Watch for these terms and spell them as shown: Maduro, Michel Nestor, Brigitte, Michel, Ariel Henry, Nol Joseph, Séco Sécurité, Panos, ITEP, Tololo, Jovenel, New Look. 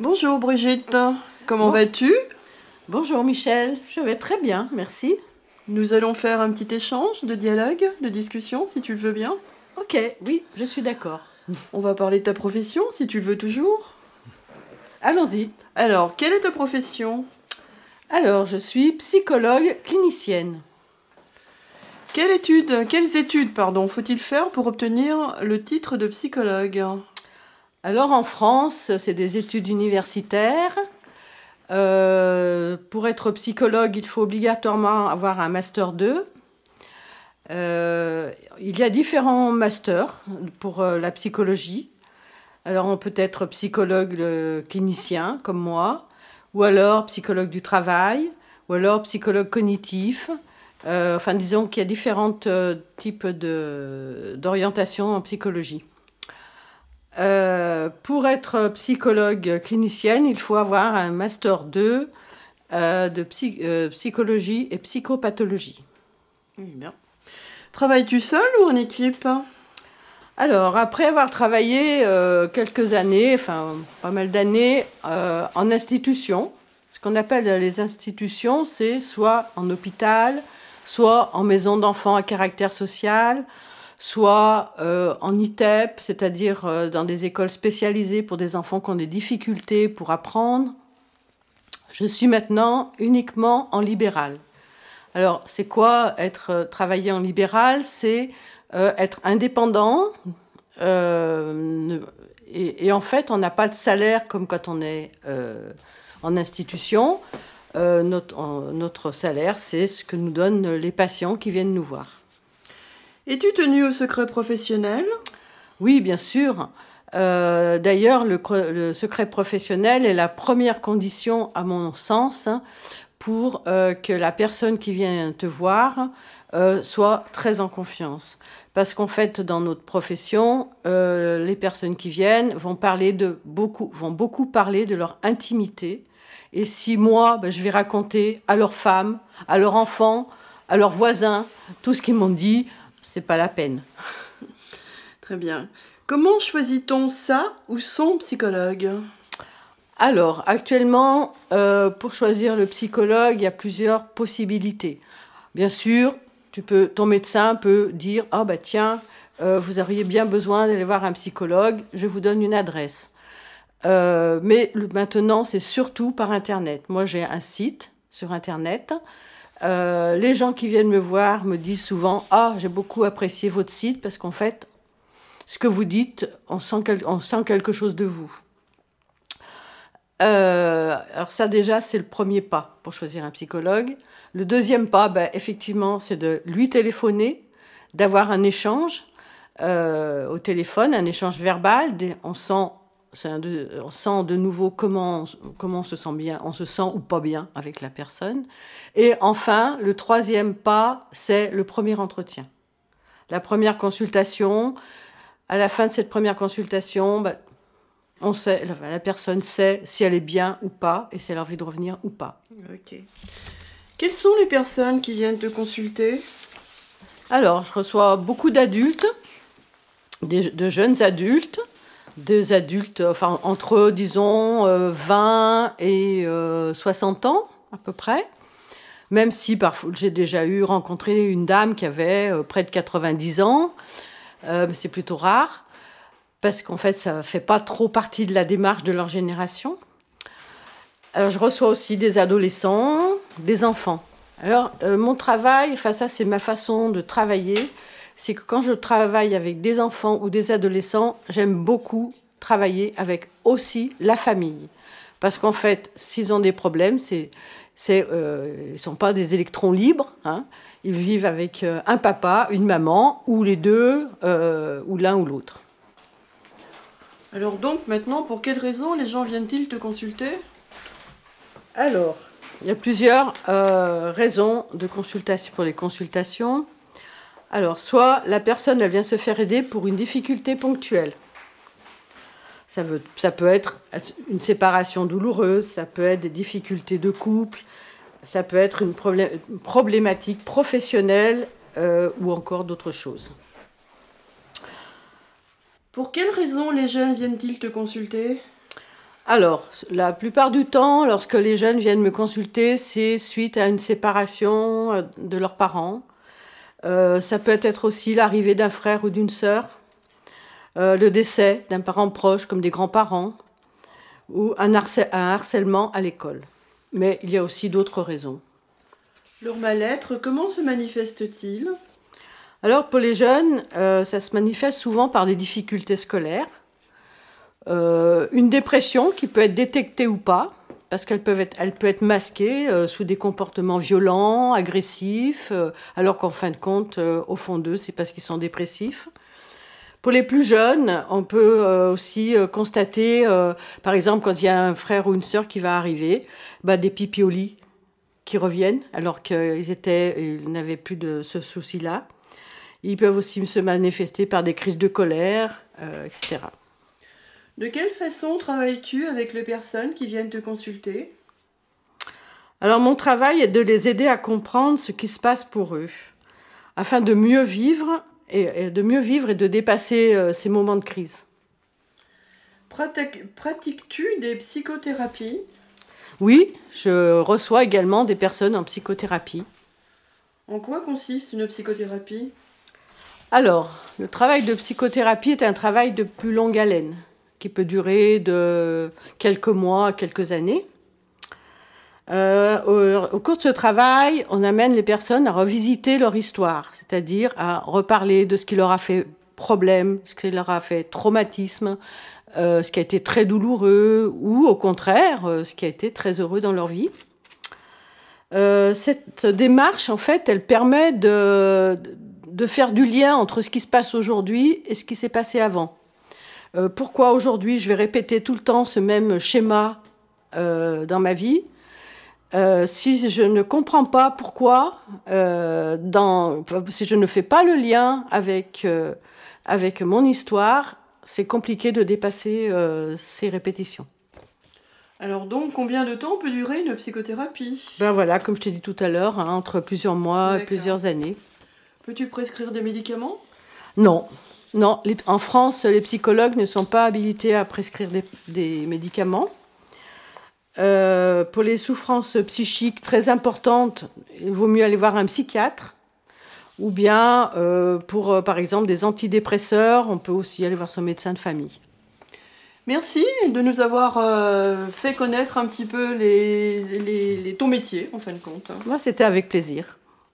Bonjour Brigitte, comment vas-tu ? Bonjour Michel, je vais très bien, merci. Nous allons faire un petit échange de dialogue, de discussion, si tu le veux bien. Ok, oui, je suis d'accord. On va parler de ta profession, si tu le veux toujours. Allons-y. Alors, quelle est ta profession ? Alors, je suis psychologue clinicienne. Quelles études faut-il faire pour obtenir le titre de psychologue ? Alors en France, c'est des études universitaires. Pour être psychologue, il faut obligatoirement avoir un master 2. Il y a différents masters pour la psychologie. Alors on peut être psychologue clinicien, comme moi, ou alors psychologue du travail, ou alors psychologue cognitif. Disons qu'il y a différents types d'orientations en psychologie. Pour être psychologue clinicienne, il faut avoir un master 2 de psychologie et psychopathologie. Bien. Travailles-tu seule ou en équipe ? Alors, après avoir travaillé pas mal d'années en institution, ce qu'on appelle les institutions, c'est soit en hôpital, soit en maison d'enfants à caractère social, soit en ITEP, c'est-à-dire dans des écoles spécialisées pour des enfants qui ont des difficultés pour apprendre. Je suis maintenant uniquement en libéral. Alors, c'est quoi travailler en libéral ? C'est être indépendant et en fait, on n'a pas de salaire comme quand on est en institution. Notre salaire, c'est ce que nous donnent les patients qui viennent nous voir. Es-tu tenue au secret professionnel ? Oui, bien sûr. D'ailleurs, le secret professionnel est la première condition, à mon sens, pour que la personne qui vient te voir soit très en confiance. Parce qu'en fait, dans notre profession, les personnes qui viennent vont beaucoup parler de leur intimité. Et si moi, je vais raconter à leur femme, à leur enfant, à leurs voisins, tout ce qu'ils m'ont dit, c'est pas la peine. Très bien. Comment choisit-on sa ou son psychologue ? Alors, actuellement, pour choisir le psychologue, il y a plusieurs possibilités. Bien sûr, ton médecin peut dire « Ah bah tiens, vous auriez bien besoin d'aller voir un psychologue, je vous donne une adresse. » Mais maintenant, c'est surtout par Internet. Moi, j'ai un site sur Internet. Les gens qui viennent me voir me disent souvent « Ah, j'ai beaucoup apprécié votre site parce qu'en fait, ce que vous dites, on sent quelque chose de vous. » Alors ça déjà, c'est le premier pas pour choisir un psychologue. Le deuxième pas, effectivement, c'est de lui téléphoner, d'avoir un échange au téléphone, un échange verbal. On sent de nouveau comment on se sent bien, on se sent ou pas bien avec la personne. Et enfin, le troisième pas, c'est le premier entretien. La première consultation, à la fin de cette première consultation, on sait, la personne sait si elle est bien ou pas et si elle a envie de revenir ou pas. Ok. Quelles sont les personnes qui viennent te consulter ? Alors, je reçois beaucoup d'adultes, de jeunes adultes, des adultes, entre, disons, 20 et 60 ans, à peu près. Même si parfois, j'ai déjà rencontré une dame qui avait près de 90 ans. C'est plutôt rare, parce qu'en fait, ça ne fait pas trop partie de la démarche de leur génération. Alors, je reçois aussi des adolescents, des enfants. Alors, mon travail, ça, c'est ma façon de travailler. C'est que quand je travaille avec des enfants ou des adolescents, j'aime beaucoup travailler avec aussi la famille. Parce qu'en fait, s'ils ont des problèmes, ils ne sont pas des électrons libres. Hein. Ils vivent avec un papa, une maman, ou les deux, ou l'un ou l'autre. Alors donc maintenant, pour quelles raisons les gens viennent-ils te consulter ? Alors, il y a plusieurs raisons pour les consultations. Alors, soit la personne, elle vient se faire aider pour une difficulté ponctuelle. Ça peut être une séparation douloureuse, ça peut être des difficultés de couple, ça peut être une problématique professionnelle ou encore d'autres choses. Pour quelles raisons les jeunes viennent-ils te consulter ? Alors, la plupart du temps, lorsque les jeunes viennent me consulter, c'est suite à une séparation de leurs parents. Ça peut être aussi l'arrivée d'un frère ou d'une sœur, le décès d'un parent proche comme des grands-parents, ou un harcèlement à l'école. Mais il y a aussi d'autres raisons. Leur mal-être, comment se manifeste-t-il? Alors pour les jeunes, ça se manifeste souvent par des difficultés scolaires, une dépression qui peut être détectée ou pas, parce qu'elle peut être masquée sous des comportements violents, agressifs, alors qu'en fin de compte, au fond d'eux, c'est parce qu'ils sont dépressifs. Pour les plus jeunes, on peut aussi constater, par exemple, quand il y a un frère ou une sœur qui va arriver, bah, des pipis au lit qui reviennent, alors qu'ils n'avaient plus de ce souci-là. Ils peuvent aussi se manifester par des crises de colère, etc. De quelle façon travailles-tu avec les personnes qui viennent te consulter? Alors, mon travail est de les aider à comprendre ce qui se passe pour eux, afin de mieux vivre et de dépasser ces moments de crise. Pratiques-tu des psychothérapies? Oui, je reçois également des personnes en psychothérapie. En quoi consiste une psychothérapie? Alors, le travail de psychothérapie est un travail de plus longue haleine, qui peut durer de quelques mois à quelques années. Au cours de ce travail, on amène les personnes à revisiter leur histoire, c'est-à-dire à reparler de ce qui leur a fait problème, ce qui leur a fait traumatisme, ce qui a été très douloureux ou au contraire, ce qui a été très heureux dans leur vie. Cette démarche, en fait, elle permet de faire du lien entre ce qui se passe aujourd'hui et ce qui s'est passé avant. Pourquoi aujourd'hui je vais répéter tout le temps ce même schéma dans ma vie? Si je ne comprends pas pourquoi, si je ne fais pas le lien avec mon histoire, c'est compliqué de dépasser ces répétitions. Alors donc, combien de temps peut durer une psychothérapie? Ben voilà, comme je t'ai dit tout à l'heure, hein, entre plusieurs mois et plusieurs années. Peux-tu prescrire des médicaments? Non. Non, en France, les psychologues ne sont pas habilités à prescrire des médicaments. Pour les souffrances psychiques très importantes, il vaut mieux aller voir un psychiatre. Ou bien, pour par exemple, des antidépresseurs, on peut aussi aller voir son médecin de famille. Merci de nous avoir fait connaître un petit peu ton métier, en fin de compte. Moi, c'était avec plaisir.